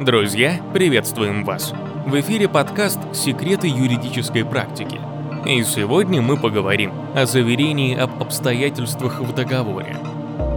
Друзья, приветствуем вас! В эфире подкаст «Секреты юридической практики». И сегодня мы поговорим о заверении об обстоятельствах в договоре.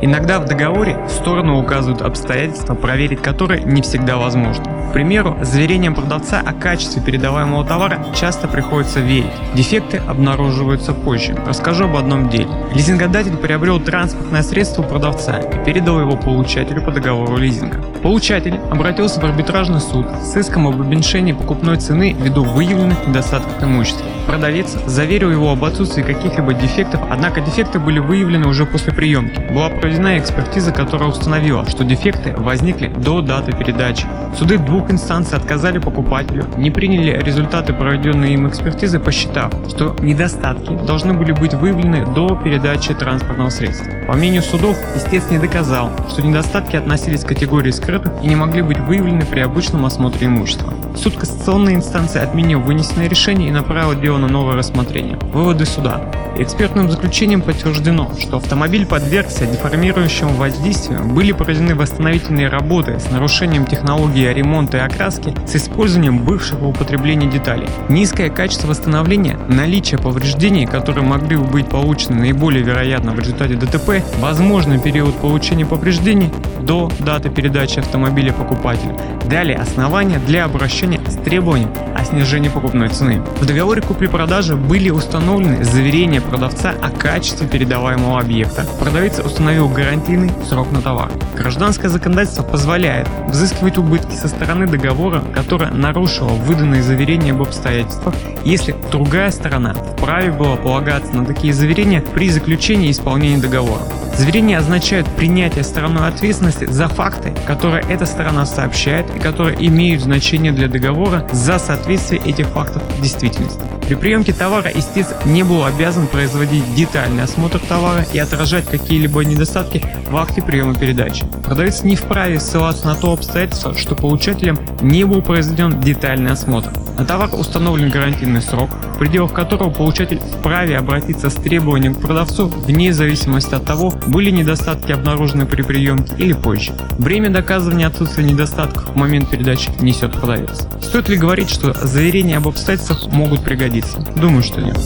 Иногда в договоре стороны указывают обстоятельства, проверить которые не всегда возможно. К примеру, заверением продавца о качестве передаваемого товара часто приходится верить. Дефекты обнаруживаются позже. Расскажу об одном деле. Лизингодатель приобрел транспортное средство у продавца и передал его получателю по договору лизинга. Получатель обратился в арбитражный суд с иском об уменьшении покупной цены ввиду выявленных недостатков имущества. Продавец заверил его об отсутствии каких-либо дефектов, однако дефекты были выявлены уже после приемки. Была проведена экспертиза, которая установила, что дефекты возникли до даты передачи. Суды двух инстанций отказали покупателю, не приняли результаты проведенной им экспертизы, посчитав, что недостатки должны были быть выявлены до передачи транспортного средства. По мнению судов, истец не доказал, что недостатки относились к категории скрытых и не могли быть выявлены при обычном осмотре имущества. Суд кассационной инстанции отменил вынесенное решение и направил дело на новое рассмотрение. Выводы суда. Экспертным заключением подтверждено, что автомобиль подвергся деформирующему воздействию, были проведены восстановительные работы с нарушением технологии ремонта и окраски с использованием бывших в употреблении деталей. Низкое качество восстановления, наличие повреждений, которые могли бы быть получены наиболее вероятно в результате ДТП, возможный период получения повреждений до даты передачи автомобиля покупателю. Далее основания для обращения с требованием о снижении покупной цены. В договоре купли-продажи были установлены заверения продавца о качестве передаваемого объекта. Продавец установил гарантийный срок на товар. Гражданское законодательство позволяет взыскивать убытки со стороны договора, которая нарушила выданные заверения об обстоятельствах, если другая сторона вправе была полагаться на такие заверения при заключении и исполнении договора. Заверения означают принятие стороной ответственности за факты, которые эта сторона сообщает и которые имеют значение для договора за соответствие этих фактов в действительности. При приемке товара истец не был обязан производить детальный осмотр товара и отражать какие-либо недостатки в акте приема передачи. Продавец не вправе ссылаться на то обстоятельство, что получателем не был произведен детальный осмотр. На товар установлен гарантийный срок, в пределах которого получатель вправе обратиться с требованием к продавцу вне зависимости от того, были недостатки обнаружены при приемке или позже. Бремя доказывания отсутствия недостатков в момент передачи несет продавец. Стоит ли говорить, что заверения об обстоятельствах могут пригодиться? Думаю, что нет.